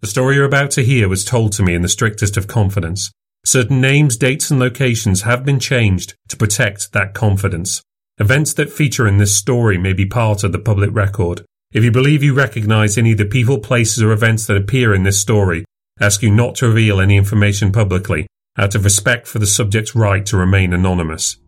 The story you're about to hear was told to me in the strictest of confidence. Certain names, dates, and locations have been changed to protect that confidence. Events that feature in this story may be part of the public record. If you believe you recognize any of the people, places, or events that appear in this story, I ask you not to reveal any information publicly, out of respect for the subject's right to remain anonymous.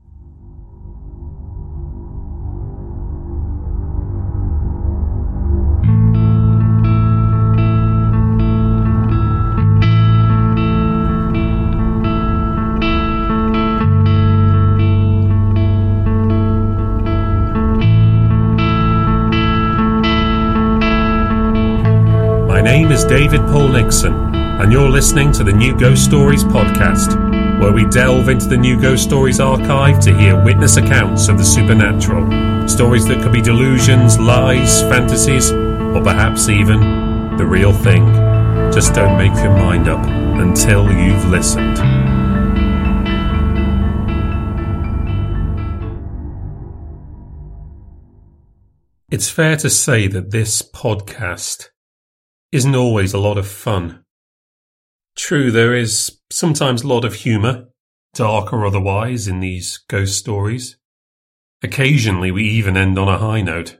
David Paul Nixon, and you're listening to the New Ghost Stories Podcast, where we delve into the New Ghost Stories archive to hear witness accounts of the supernatural, stories that could be delusions, lies, fantasies, or perhaps even the real thing. Just don't make your mind up until you've listened. It's fair to say that this podcast isn't always a lot of fun. True, there is sometimes a lot of humour, dark or otherwise, in these ghost stories. Occasionally we even end on a high note.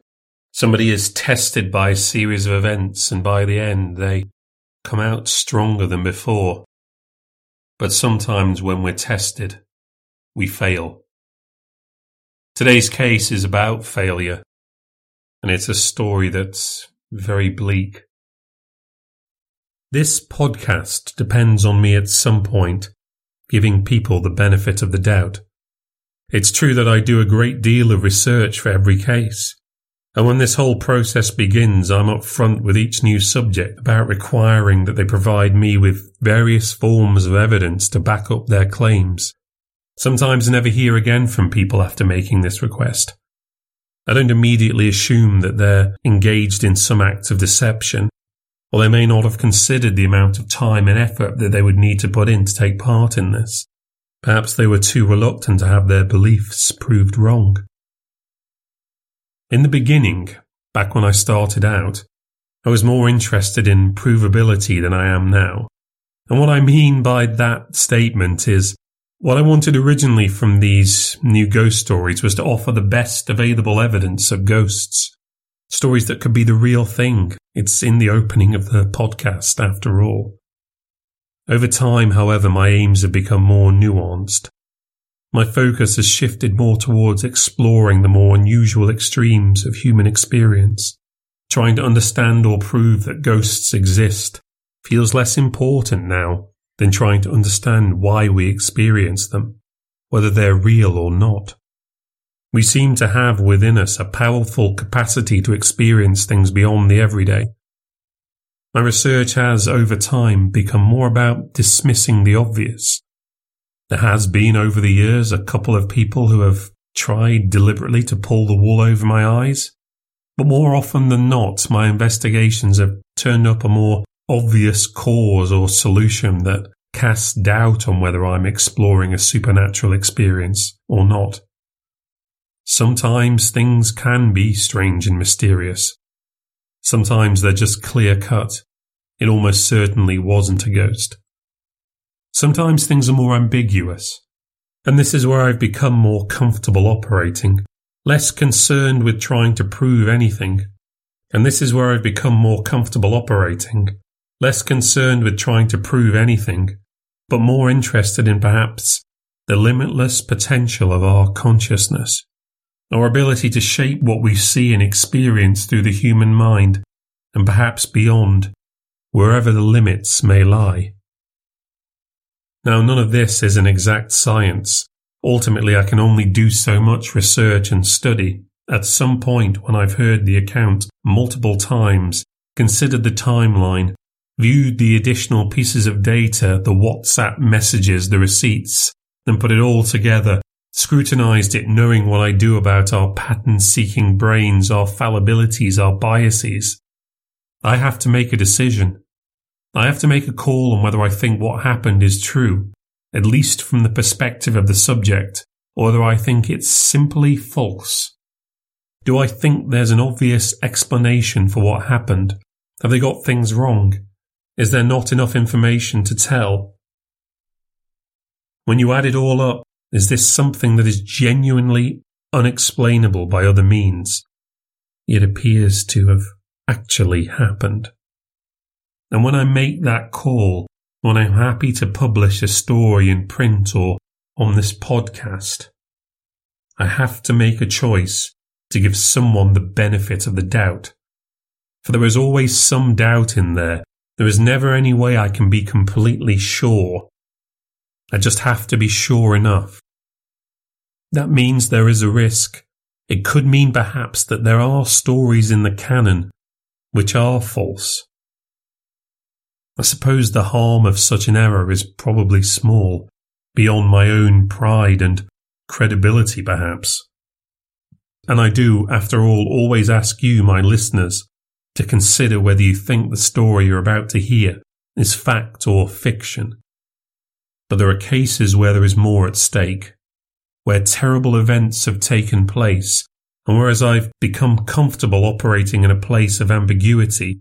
Somebody is tested by a series of events, and by the end they come out stronger than before. But sometimes when we're tested, we fail. Today's case is about failure, and it's a story that's very bleak. This podcast depends on me at some point giving people the benefit of the doubt. It's true that I do a great deal of research for every case, and when this whole process begins, I'm up front with each new subject about requiring that they provide me with various forms of evidence to back up their claims. Sometimes I never hear again from people after making this request. I don't immediately assume that they're engaged in some act of deception, or they may not have considered the amount of time and effort that they would need to put in to take part in this. Perhaps they were too reluctant to have their beliefs proved wrong. In the beginning, back when I started out, I was more interested in provability than I am now. And what I mean by that statement is, what I wanted originally from these new ghost stories was to offer the best available evidence of ghosts. Stories that could be the real thing. It's in the opening of the podcast, after all. Over time, however, my aims have become more nuanced. My focus has shifted more towards exploring the more unusual extremes of human experience. Trying to understand or prove that ghosts exist feels less important now than trying to understand why we experience them, whether they're real or not. We seem to have within us a powerful capacity to experience things beyond the everyday. My research has, over time, become more about dismissing the obvious. There has been, over the years, a couple of people who have tried deliberately to pull the wool over my eyes, but more often than not, my investigations have turned up a more obvious cause or solution that casts doubt on whether I'm exploring a supernatural experience or not. Sometimes things can be strange and mysterious. Sometimes they're just clear-cut. It almost certainly wasn't a ghost. Sometimes things are more ambiguous. And this is where I've become more comfortable operating, less concerned with trying to prove anything. But more interested in perhaps the limitless potential of our consciousness. Our ability to shape what we see and experience through the human mind, and perhaps beyond, wherever the limits may lie. Now, none of this is an exact science. Ultimately, I can only do so much research and study. At some point, when I've heard the account multiple times, considered the timeline, viewed the additional pieces of data, the WhatsApp messages, the receipts, then put it all together, scrutinized it, knowing what I do about our pattern-seeking brains, our fallibilities, our biases. I have to make a decision. I have to make a call on whether I think what happened is true, at least from the perspective of the subject, or whether I think it's simply false. Do I think there's an obvious explanation for what happened? Have they got things wrong? Is there not enough information to tell? When you add it all up, is this something that is genuinely unexplainable by other means? It appears to have actually happened. And when I make that call, when I'm happy to publish a story in print or on this podcast, I have to make a choice to give someone the benefit of the doubt. For there is always some doubt in there. There is never any way I can be completely sure. I just have to be sure enough. That means there is a risk. It could mean perhaps that there are stories in the canon which are false. I suppose the harm of such an error is probably small, beyond my own pride and credibility perhaps. And I do, after all, always ask you, my listeners, to consider whether you think the story you're about to hear is fact or fiction. But there are cases where there is more at stake, where terrible events have taken place, and whereas I've become comfortable operating in a place of ambiguity,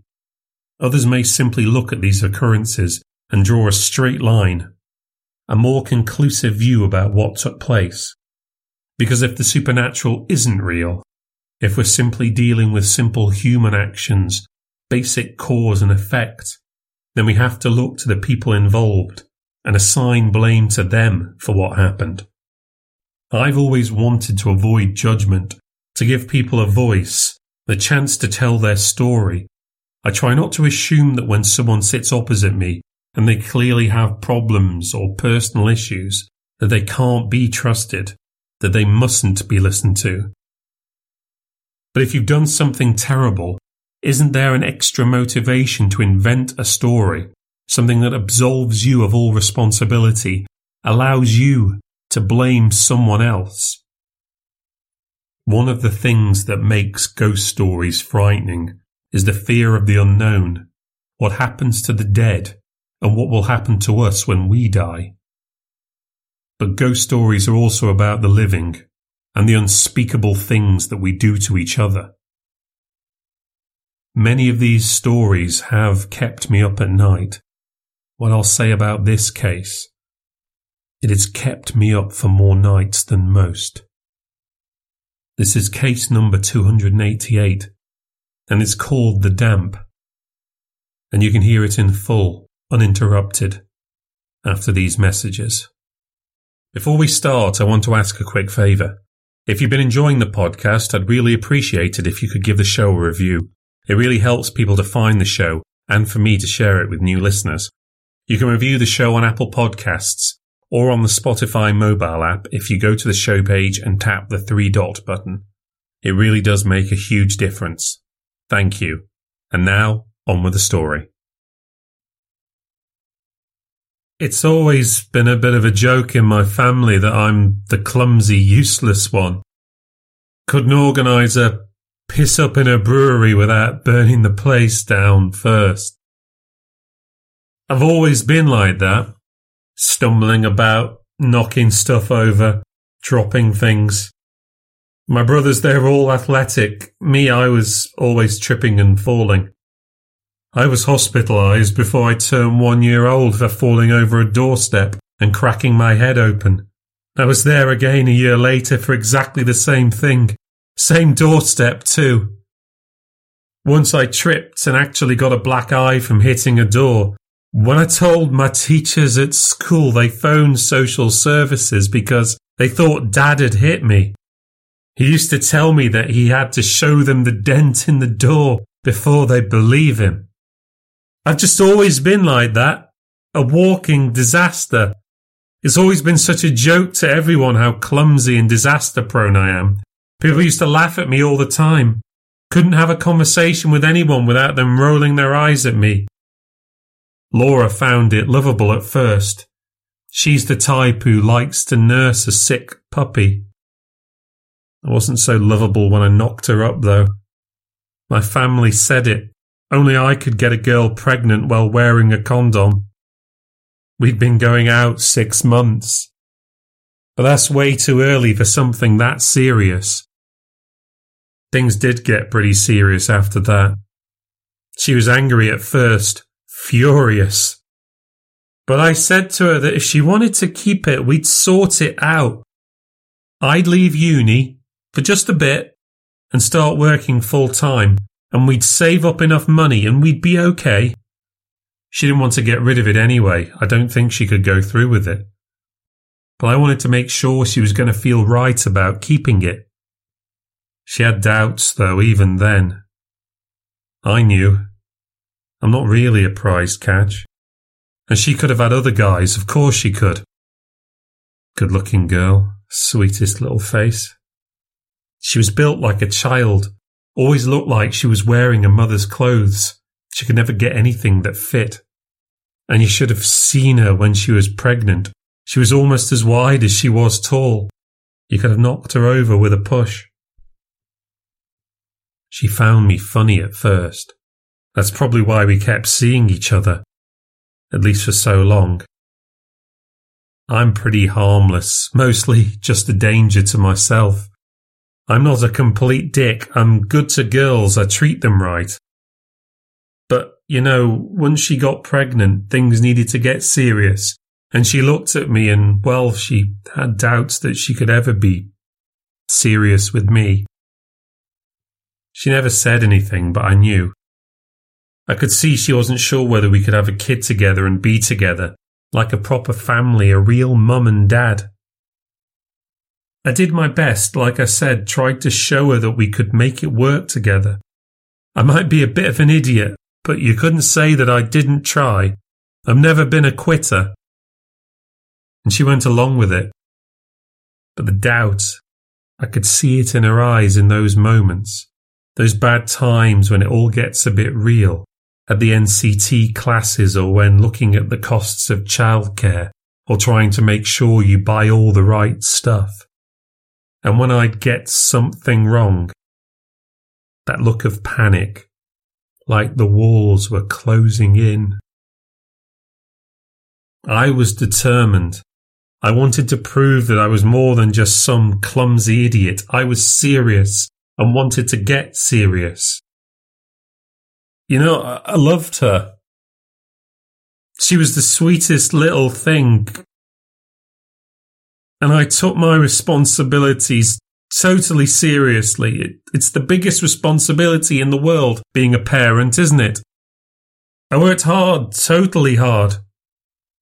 others may simply look at these occurrences and draw a straight line, a more conclusive view about what took place. Because if the supernatural isn't real, if we're simply dealing with simple human actions, basic cause and effect, then we have to look to the people involved and assign blame to them for what happened. I've always wanted to avoid judgment, to give people a voice, the chance to tell their story. I try not to assume that when someone sits opposite me and they clearly have problems or personal issues, that they can't be trusted, that they mustn't be listened to. But if you've done something terrible, isn't there an extra motivation to invent a story, something that absolves you of all responsibility, allows you to blame someone else? One of the things that makes ghost stories frightening is the fear of the unknown, what happens to the dead, and what will happen to us when we die. But ghost stories are also about the living, and the unspeakable things that we do to each other. Many of these stories have kept me up at night. What I'll say about this case, it has kept me up for more nights than most. This is case number 288, and it's called The Damp. And you can hear it in full, uninterrupted, after these messages. Before we start, I want to ask a quick favour. If you've been enjoying the podcast, I'd really appreciate it if you could give the show a review. It really helps people to find the show, and for me to share it with new listeners. You can review the show on Apple Podcasts, or on the Spotify mobile app if you go to the show page and tap the 3-dot button. It really does make a huge difference. Thank you. And now, on with the story. It's always been a bit of a joke in my family that I'm the clumsy, useless one. Couldn't organise a piss up in a brewery without burning the place down first. I've always been like that. Stumbling about, knocking stuff over, dropping things. My brothers, they're all athletic. Me, I was always tripping and falling. I was hospitalised before I turned 1 year old for falling over a doorstep and cracking my head open. I was there again a year later for exactly the same thing. Same doorstep too. Once I tripped and actually got a black eye from hitting a door. When I told my teachers at school, they phoned social services because they thought Dad had hit me. He used to tell me that he had to show them the dent in the door before they believe him. I've just always been like that, a walking disaster. It's always been such a joke to everyone how clumsy and disaster-prone I am. People used to laugh at me all the time. Couldn't have a conversation with anyone without them rolling their eyes at me. Laura found it lovable at first. She's the type who likes to nurse a sick puppy. I wasn't so lovable when I knocked her up, though. My family said it. Only I could get a girl pregnant while wearing a condom. We'd been going out 6 months. But that's way too early for something that serious. Things did get pretty serious after that. She was angry at first. furious. But I said to her that if she wanted to keep it, we'd sort it out. I'd leave uni for just a bit and start working full time, and we'd save up enough money and we'd be okay. She didn't want to get rid of it anyway. I don't think she could go through with it. But I wanted to make sure she was going to feel right about keeping it. She had doubts, though, even then. I knew. I'm not really a prized catch. And she could have had other guys, of course she could. Good-looking girl, sweetest little face. She was built like a child, always looked like she was wearing her mother's clothes. She could never get anything that fit. And you should have seen her when she was pregnant. She was almost as wide as she was tall. You could have knocked her over with a push. She found me funny at first. That's probably why we kept seeing each other, at least for so long. I'm pretty harmless, mostly just a danger to myself. I'm not a complete dick. I'm good to girls. I treat them right. But, you know, once she got pregnant, things needed to get serious. And she looked at me and, well, she had doubts that she could ever be serious with me. She never said anything, but I knew. I could see she wasn't sure whether we could have a kid together and be together, like a proper family, a real mum and dad. I did my best, like I said, tried to show her that we could make it work together. I might be a bit of an idiot, but you couldn't say that I didn't try. I've never been a quitter. And she went along with it. But the doubt, I could see it in her eyes in those moments, those bad times when it all gets a bit real, at the NCT classes or when looking at the costs of childcare or trying to make sure you buy all the right stuff. And when I'd get something wrong, that look of panic, like the walls were closing in. I was determined. I wanted to prove that I was more than just some clumsy idiot. I was serious and wanted to get serious. You know, I loved her. She was the sweetest little thing. And I took my responsibilities totally seriously. It's the biggest responsibility in the world, being a parent, isn't it? I worked hard, totally hard.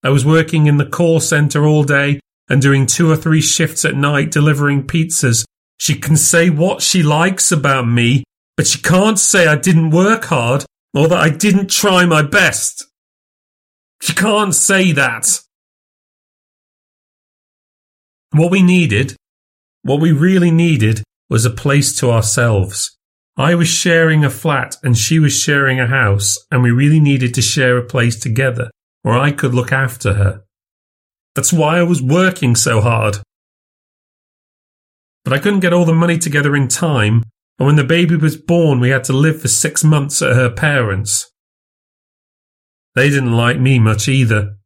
I was working in the call centre all day and doing 2 or 3 shifts at night delivering pizzas. She can say what she likes about me, but she can't say I didn't work hard or that I didn't try my best. She can't say that. What we really needed, was a place to ourselves. I was sharing a flat and she was sharing a house, and we really needed to share a place together, or I could look after her. That's why I was working so hard. But I couldn't get all the money together in time, and when the baby was born, we had to live for 6 months at her parents'. They didn't like me much either.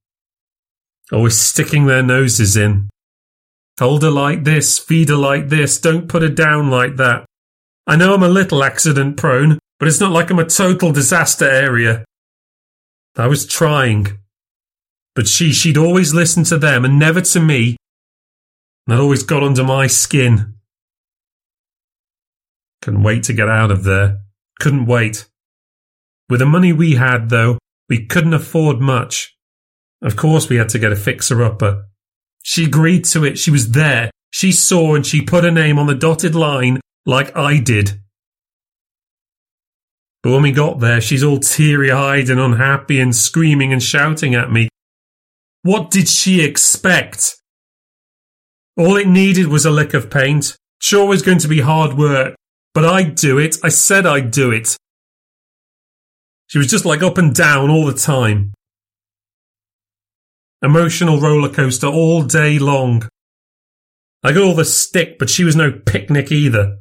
Always sticking their noses in. Hold her like this, feed her like this, don't put her down like that. I know I'm a little accident prone, but it's not like I'm a total disaster area. I was trying. But she'd always listen to them and never to me. And that always got under my skin. Couldn't wait to get out of there. Couldn't wait. With the money we had, though, we couldn't afford much. Of course we had to get a fixer-upper. She agreed to it. She was there. She saw and she put her name on the dotted line like I did. But when we got there, she's all teary-eyed and unhappy and screaming and shouting at me. What did she expect? All it needed was a lick of paint. Sure was going to be hard work, but I'd do it. I said I'd do it. She was just like up and down all the time. Emotional rollercoaster all day long. I got all the stick, but she was no picnic either.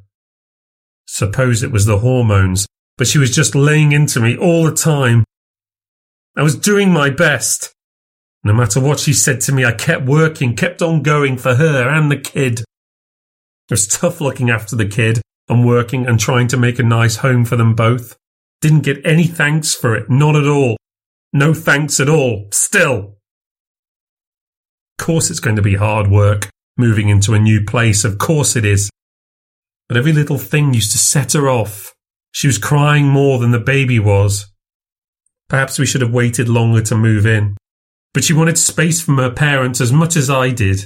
Suppose it was the hormones, but she was just laying into me all the time. I was doing my best. No matter what she said to me, I kept working, kept on going for her and the kid. It was tough looking after the kid and working and trying to make a nice home for them both. Didn't get any thanks for it, not at all. No thanks at all. Still. Of course it's going to be hard work moving into a new place. Of course it is. But every little thing used to set her off. She was crying more than the baby was. Perhaps we should have waited longer to move in. But she wanted space from her parents as much as I did.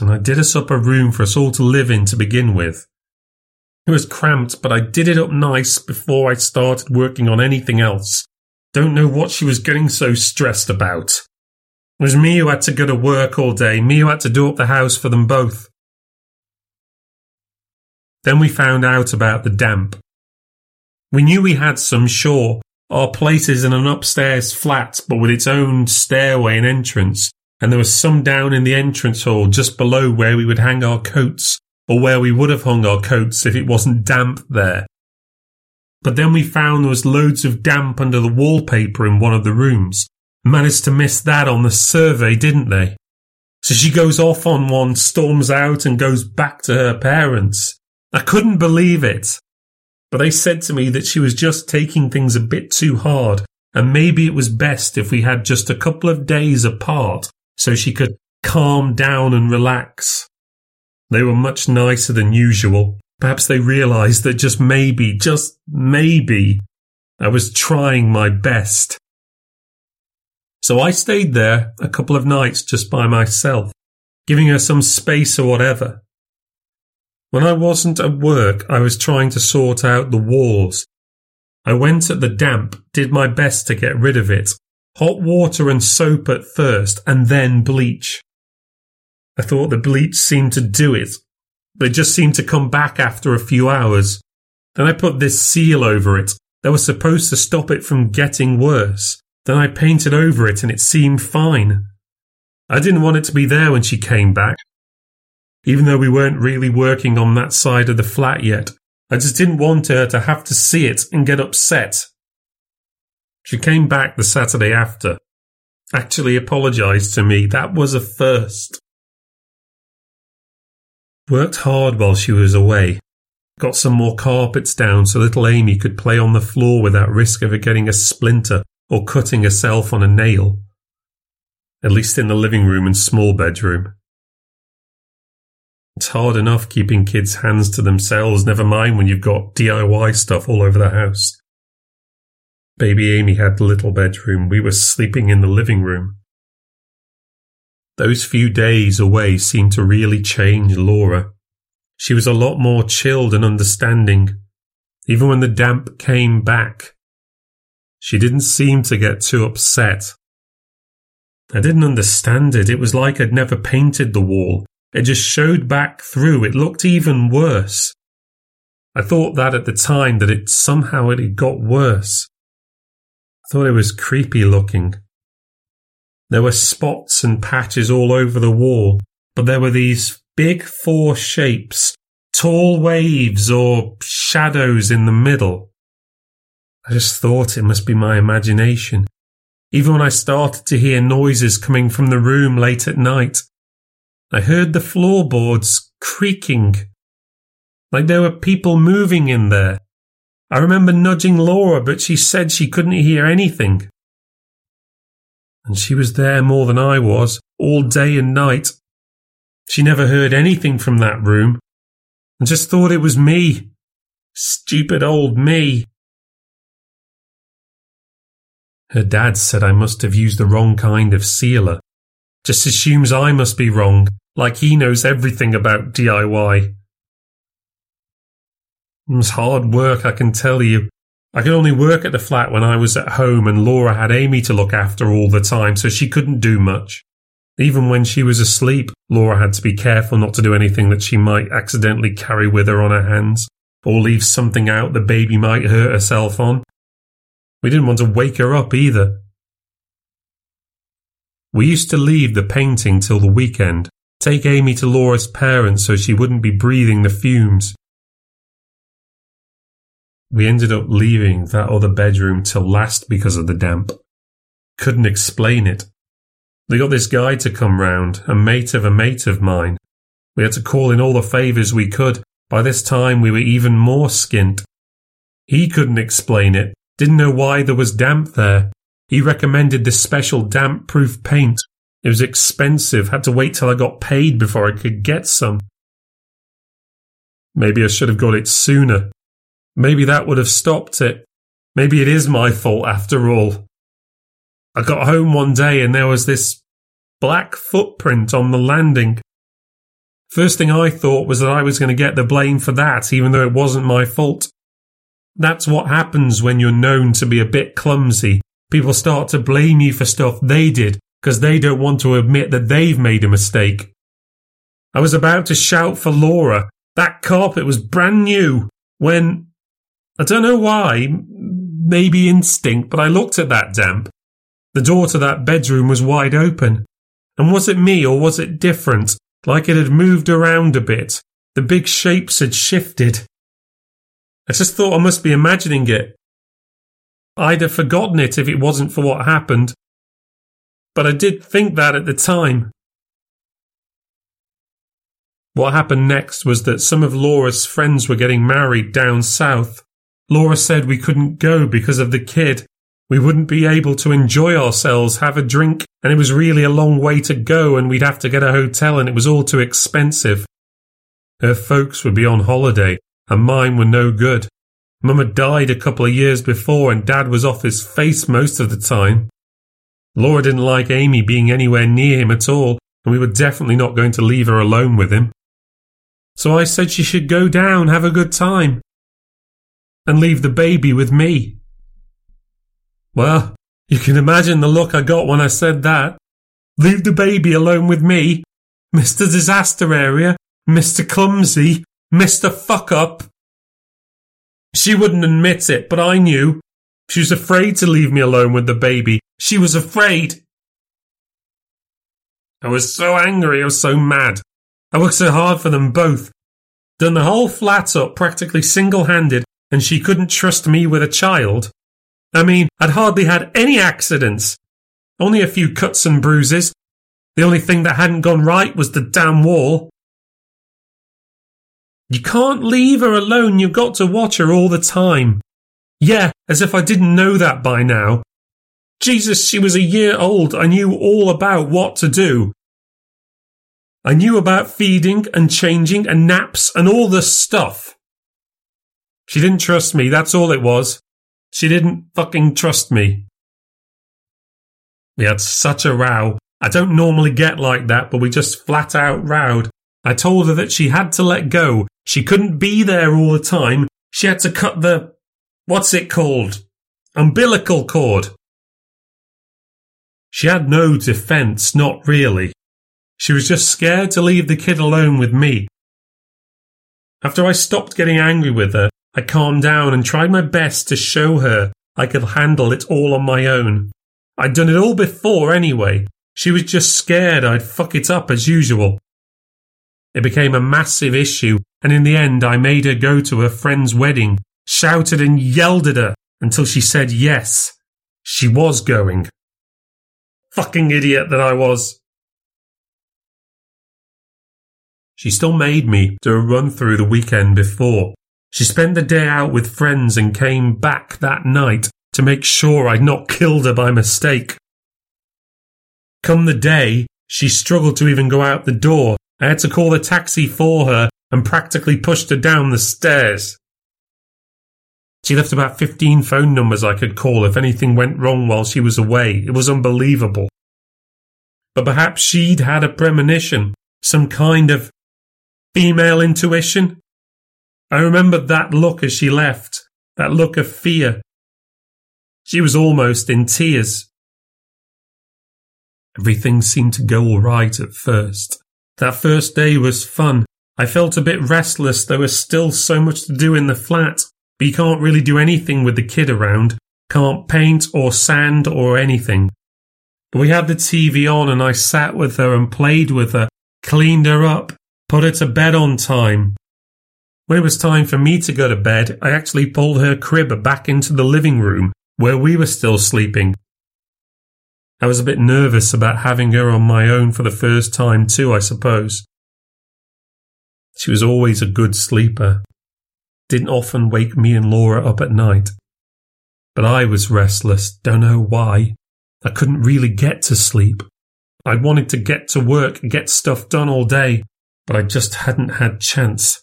And I did us up a room for us all to live in to begin with. It was cramped, but I did it up nice before I started working on anything else. Don't know what she was getting so stressed about. It was me who had to go to work all day, me who had to do up the house for them both. Then we found out about the damp. We knew we had some, sure. Our place is in an upstairs flat, but with its own stairway and entrance, and there was some down in the entrance hall just below where we would hang our coats, or where we would have hung our coats if it wasn't damp there. But then we found there was loads of damp under the wallpaper in one of the rooms. Managed to miss that on the survey, didn't they? So she goes off on one, storms out, and goes back to her parents. I couldn't believe it. But they said to me that she was just taking things a bit too hard, and maybe it was best if we had just a couple of days apart so she could calm down and relax. They were much nicer than usual. Perhaps they realised that just maybe, I was trying my best. So I stayed there a couple of nights just by myself, giving her some space or whatever. When I wasn't at work, I was trying to sort out the walls. I went at the damp, did my best to get rid of it. Hot water and soap at first, and then bleach. I thought the bleach seemed to do it. They just seemed to come back after a few hours. Then I put this seal over it. That was supposed to stop it from getting worse. Then I painted over it and it seemed fine. I didn't want it to be there when she came back. Even though we weren't really working on that side of the flat yet, I just didn't want her to have to see it and get upset. She came back the Saturday after. Actually apologised to me. That was a first. Worked hard while she was away. Got some more carpets down so little Amy could play on the floor without risk of her getting a splinter or cutting herself on a nail. At least in the living room and small bedroom. It's hard enough keeping kids' hands to themselves, never mind when you've got DIY stuff all over the house. Baby Amy had the little bedroom. We were sleeping in the living room. Those few days away seemed to really change Laura. She was a lot more chilled and understanding, even when the damp came back. She didn't seem to get too upset. I didn't understand it. It was like I'd never painted the wall. It just showed back through. It looked even worse. I thought that at the time that it had got worse. I thought it was creepy looking. There were spots and patches all over the wall, but there were these big four shapes, tall waves or shadows in the middle. I just thought it must be my imagination. Even when I started to hear noises coming from the room late at night, I heard the floorboards creaking, like there were people moving in there. I remember nudging Laura, but she said she couldn't hear anything. And she was there more than I was, all day and night. She never heard anything from that room, and just thought it was me. Stupid old me. Her dad said I must have used the wrong kind of sealer. Just assumes I must be wrong, like he knows everything about DIY. It was hard work, I can tell you. I could only work at the flat when I was at home, and Laura had Amy to look after all the time, so she couldn't do much. Even when she was asleep, Laura had to be careful not to do anything that she might accidentally carry with her on her hands, or leave something out the baby might hurt herself on. We didn't want to wake her up either. We used to leave the painting till the weekend, take Amy to Laura's parents so she wouldn't be breathing the fumes. We ended up leaving that other bedroom till last because of the damp. Couldn't explain it. They got this guy to come round, a mate of mine. We had to call in all the favours we could. By this time we were even more skint. He couldn't explain it, didn't know why there was damp there. He recommended this special damp-proof paint. It was expensive, had to wait till I got paid before I could get some. Maybe I should have got it sooner. Maybe that would have stopped it. Maybe it is my fault after all. I got home one day and there was this black footprint on the landing. First thing I thought was that I was going to get the blame for that, even though it wasn't my fault. That's what happens when you're known to be a bit clumsy. People start to blame you for stuff they did because they don't want to admit that they've made a mistake. I was about to shout for Laura. That carpet was brand new when, I don't know why, maybe instinct, but I looked at that damp. The door to that bedroom was wide open. And was it me or was it different? Like it had moved around a bit. The big shapes had shifted. I just thought I must be imagining it. I'd have forgotten it if it wasn't for what happened. But I did think that at the time. What happened next was that some of Laura's friends were getting married down south. Laura said we couldn't go because of the kid. We wouldn't be able to enjoy ourselves, have a drink, and it was really a long way to go and we'd have to get a hotel and it was all too expensive. Her folks would be on holiday and mine were no good. Mum had died a couple of years before and Dad was off his face most of the time. Laura didn't like Amy being anywhere near him at all and we were definitely not going to leave her alone with him. So I said she should go down, have a good time, and leave the baby with me. Well, you can imagine the look I got when I said that. Leave the baby alone with me? Mr. Disaster Area? Mr. Clumsy? Mr. Fuck Up? She wouldn't admit it, but I knew. She was afraid to leave me alone with the baby. She was afraid. I was so angry, I was so mad. I worked so hard for them both. Done the whole flat up, practically single-handed, and she couldn't trust me with a child. I mean, I'd hardly had any accidents. Only a few cuts and bruises. The only thing that hadn't gone right was the damn wall. You can't leave her alone. You've got to watch her all the time. Yeah, as if I didn't know that by now. Jesus, she was a year old. I knew all about what to do. I knew about feeding and changing and naps and all this stuff. She didn't trust me. That's all it was. She didn't fucking trust me. We had such a row. I don't normally get like that, but we just flat out rowed. I told her that she had to let go. She couldn't be there all the time. She had to cut the... what's it called? Umbilical cord. She had no defence, not really. She was just scared to leave the kid alone with me. After I stopped getting angry with her, I calmed down and tried my best to show her I could handle it all on my own. I'd done it all before anyway. She was just scared I'd fuck it up as usual. It became a massive issue, and in the end I made her go to her friend's wedding, shouted and yelled at her until she said yes. She was going. Fucking idiot that I was. She still made me do a run through the weekend before. She spent the day out with friends and came back that night to make sure I'd not killed her by mistake. Come the day, she struggled to even go out the door. I had to call a taxi for her and practically pushed her down the stairs. She left about 15 phone numbers I could call if anything went wrong while she was away. It was unbelievable. But perhaps she'd had a premonition, some kind of female intuition. I remembered that look as she left, that look of fear. She was almost in tears. Everything seemed to go all right at first. That first day was fun. I felt a bit restless. There was still so much to do in the flat, but you can't really do anything with the kid around. Can't paint or sand or anything. But we had the TV on and I sat with her and played with her, cleaned her up, put her to bed on time. When it was time for me to go to bed, I actually pulled her crib back into the living room where we were still sleeping. I was a bit nervous about having her on my own for the first time too, I suppose. She was always a good sleeper. Didn't often wake me and Laura up at night. But I was restless, don't know why. I couldn't really get to sleep. I wanted to get to work, get stuff done all day, but I just hadn't had chance.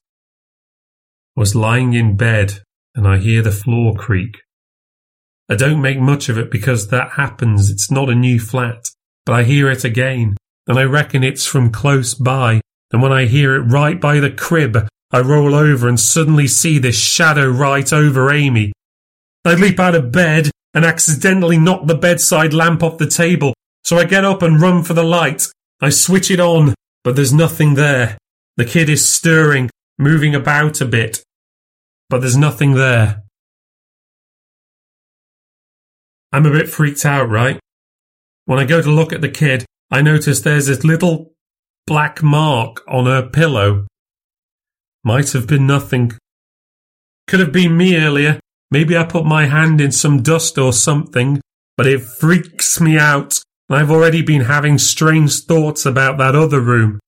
I was lying in bed and I hear the floor creak. I don't make much of it because that happens, it's not a new flat, but I hear it again, and I reckon it's from close by, and when I hear it right by the crib, I roll over and suddenly see this shadow right over Amy. I leap out of bed and accidentally knock the bedside lamp off the table, so I get up and run for the light. I switch it on, but there's nothing there. The kid is stirring, moving about a bit, but there's nothing there. I'm a bit freaked out, right? When I go to look at the kid, I notice there's this little black mark on her pillow. Might have been nothing. Could have been me earlier. Maybe I put my hand in some dust or something, but it freaks me out. I've already been having strange thoughts about that other room.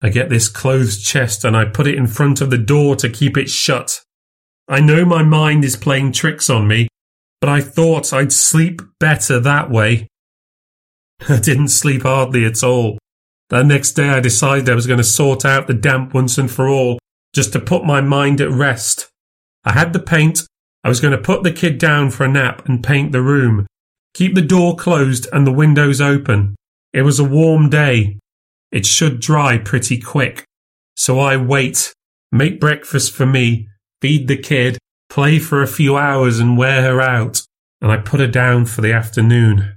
I get this closed chest and I put it in front of the door to keep it shut. I know my mind is playing tricks on me, but I thought I'd sleep better that way. I didn't sleep hardly at all. That next day I decided I was going to sort out the damp once and for all, just to put my mind at rest. I had the paint. I was going to put the kid down for a nap and paint the room. Keep the door closed and the windows open. It was a warm day. It should dry pretty quick. So I wait, make breakfast for me, feed the kid, play for a few hours and wear her out, and I put her down for the afternoon.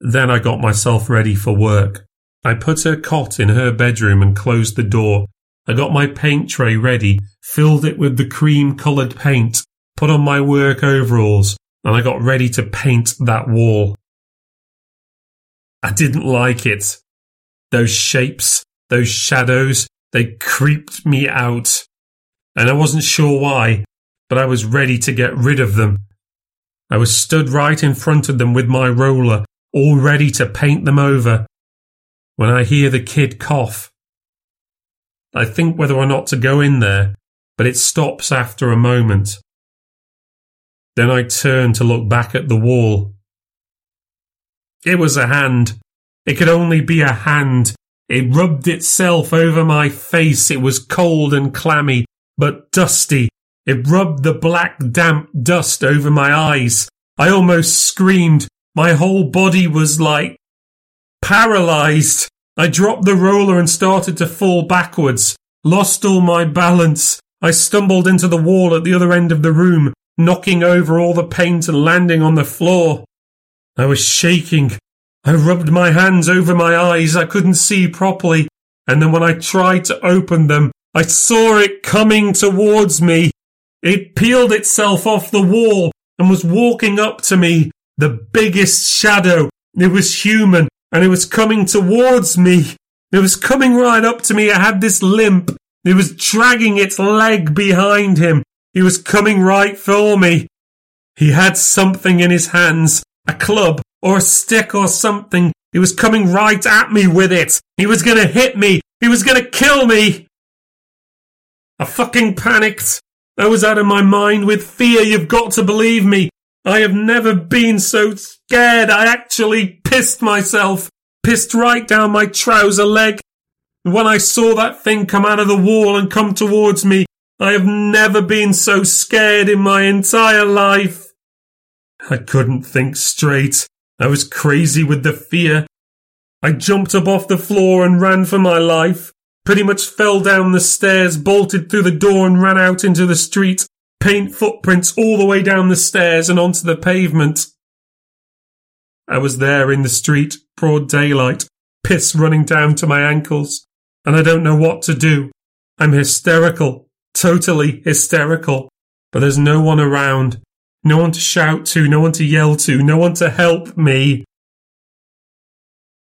Then I got myself ready for work. I put her cot in her bedroom and closed the door. I got my paint tray ready, filled it with the cream-coloured paint, put on my work overalls, and I got ready to paint that wall. I didn't like it. Those shapes, those shadows, they creeped me out. And I wasn't sure why, but I was ready to get rid of them. I was stood right in front of them with my roller, all ready to paint them over, when I hear the kid cough. I think whether or not to go in there, but it stops after a moment. Then I turn to look back at the wall. It was a hand. It could only be a hand. It rubbed itself over my face. It was cold and clammy, but dusty. It rubbed the black, damp dust over my eyes. I almost screamed. My whole body was like paralyzed. I dropped the roller and started to fall backwards, lost all my balance. I stumbled into the wall at the other end of the room, knocking over all the paint and landing on the floor. I was shaking. I rubbed my hands over my eyes. I couldn't see properly. And then when I tried to open them, I saw it coming towards me. It peeled itself off the wall and was walking up to me, the biggest shadow. It was human. And it was coming towards me. It was coming right up to me. I had this limp. It was dragging its leg behind him. He was coming right for me. He had something in his hands, a club or a stick or something. He was coming right at me with it. He was going to hit me. He was going to kill me. I fucking panicked. I was out of my mind with fear. You've got to believe me. I have never been so scared. I actually pissed myself, pissed right down my trouser leg. When I saw that thing come out of the wall and come towards me, I have never been so scared in my entire life. I couldn't think straight. I was crazy with the fear. I jumped up off the floor and ran for my life, pretty much fell down the stairs, bolted through the door and ran out into the street, paint footprints all the way down the stairs and onto the pavement. I was there in the street, broad daylight, piss running down to my ankles, and I don't know what to do. I'm hysterical, totally hysterical, but there's no one around, no one to shout to, no one to yell to, no one to help me.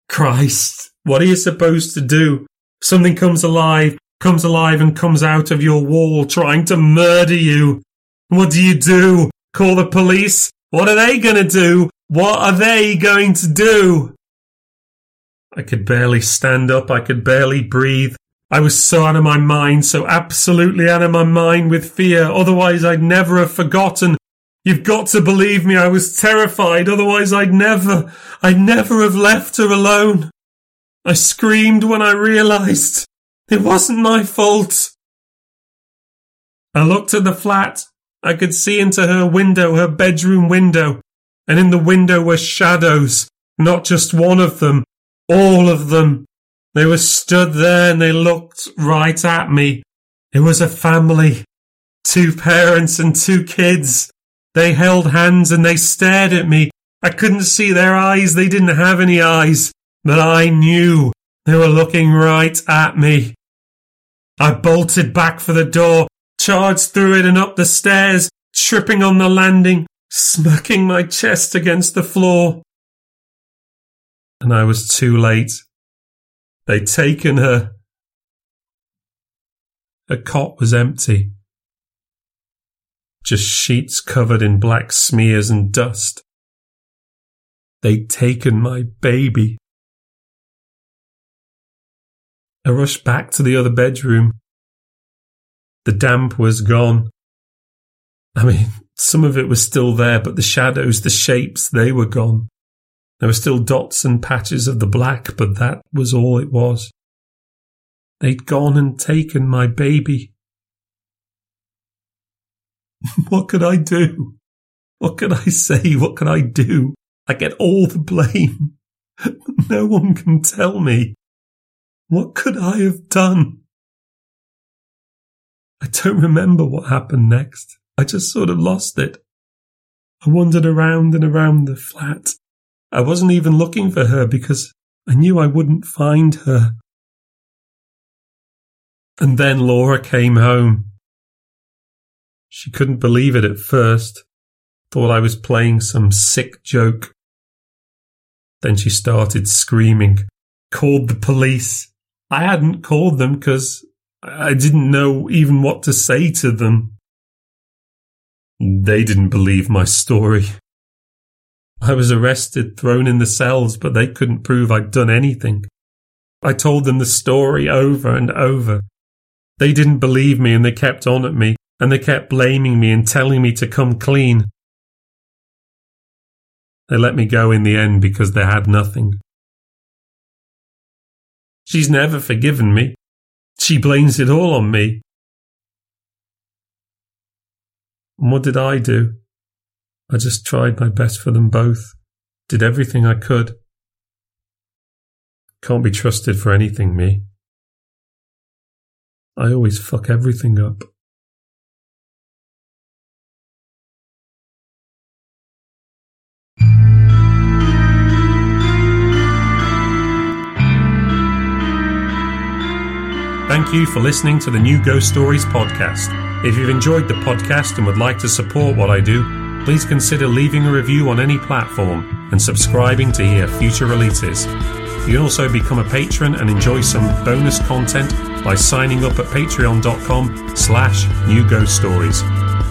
Christ, what are you supposed to do? Something comes alive and comes out of your wall trying to murder you. What do you do? Call the police? What are they going to do? What are they going to do? I could barely stand up. I could barely breathe. I was so out of my mind, so absolutely out of my mind with fear. Otherwise, I'd never have forgotten. You've got to believe me, I was terrified, otherwise I'd never have left her alone. I screamed when I realised it wasn't my fault. I looked at the flat. I could see into her window, her bedroom window, and in the window were shadows, not just one of them, all of them. They were stood there and they looked right at me. It was a family, 2 parents and 2 kids. They held hands and they stared at me. I couldn't see their eyes, they didn't have any eyes, but I knew they were looking right at me. I bolted back for the door, charged through it and up the stairs, tripping on the landing, smacking my chest against the floor. And I was too late. They'd taken her. Her cot was empty. Just sheets covered in black smears and dust. They'd taken my baby. I rushed back to the other bedroom. The damp was gone. I mean, some of it was still there, but the shadows, the shapes, they were gone. There were still dots and patches of the black, but that was all it was. They'd gone and taken my baby. What could I do? What could I say? What could I do? I get all the blame. No one can tell me. What could I have done? I don't remember what happened next. I just sort of lost it. I wandered around and around the flat. I wasn't even looking for her because I knew I wouldn't find her. And then Laura came home. She couldn't believe it at first. Thought I was playing some sick joke. Then she started screaming. Called the police. I hadn't called them because I didn't know even what to say to them. They didn't believe my story. I was arrested, thrown in the cells, but they couldn't prove I'd done anything. I told them the story over and over. They didn't believe me and they kept on at me, and they kept blaming me and telling me to come clean. They let me go in the end because they had nothing. She's never forgiven me. She blames it all on me. And what did I do? I just tried my best for them both. Did everything I could. Can't be trusted for anything, me. I always fuck everything up. Thank you for listening to the New Ghost Stories podcast. If you've enjoyed the podcast and would like to support what I do, please consider leaving a review on any platform and subscribing to hear future releases. You can also become a patron and enjoy some bonus content by signing up at patreon.com/New Ghost Stories.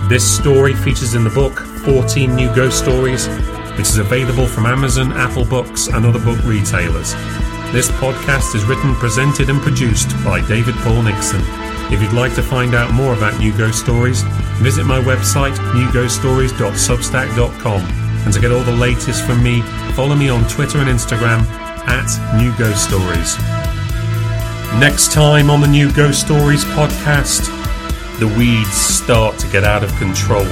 This story features in the book 14 New Ghost Stories, which is available from Amazon, Apple Books and other book retailers. This podcast is written, presented and produced by David Paul Nixon. If you'd like to find out more about New Ghost Stories, visit my website newghoststories.substack.com, and to get all the latest from me, follow me on Twitter and Instagram @New Ghost Stories. Next time on the New Ghost Stories podcast, the weeds start to get out of control.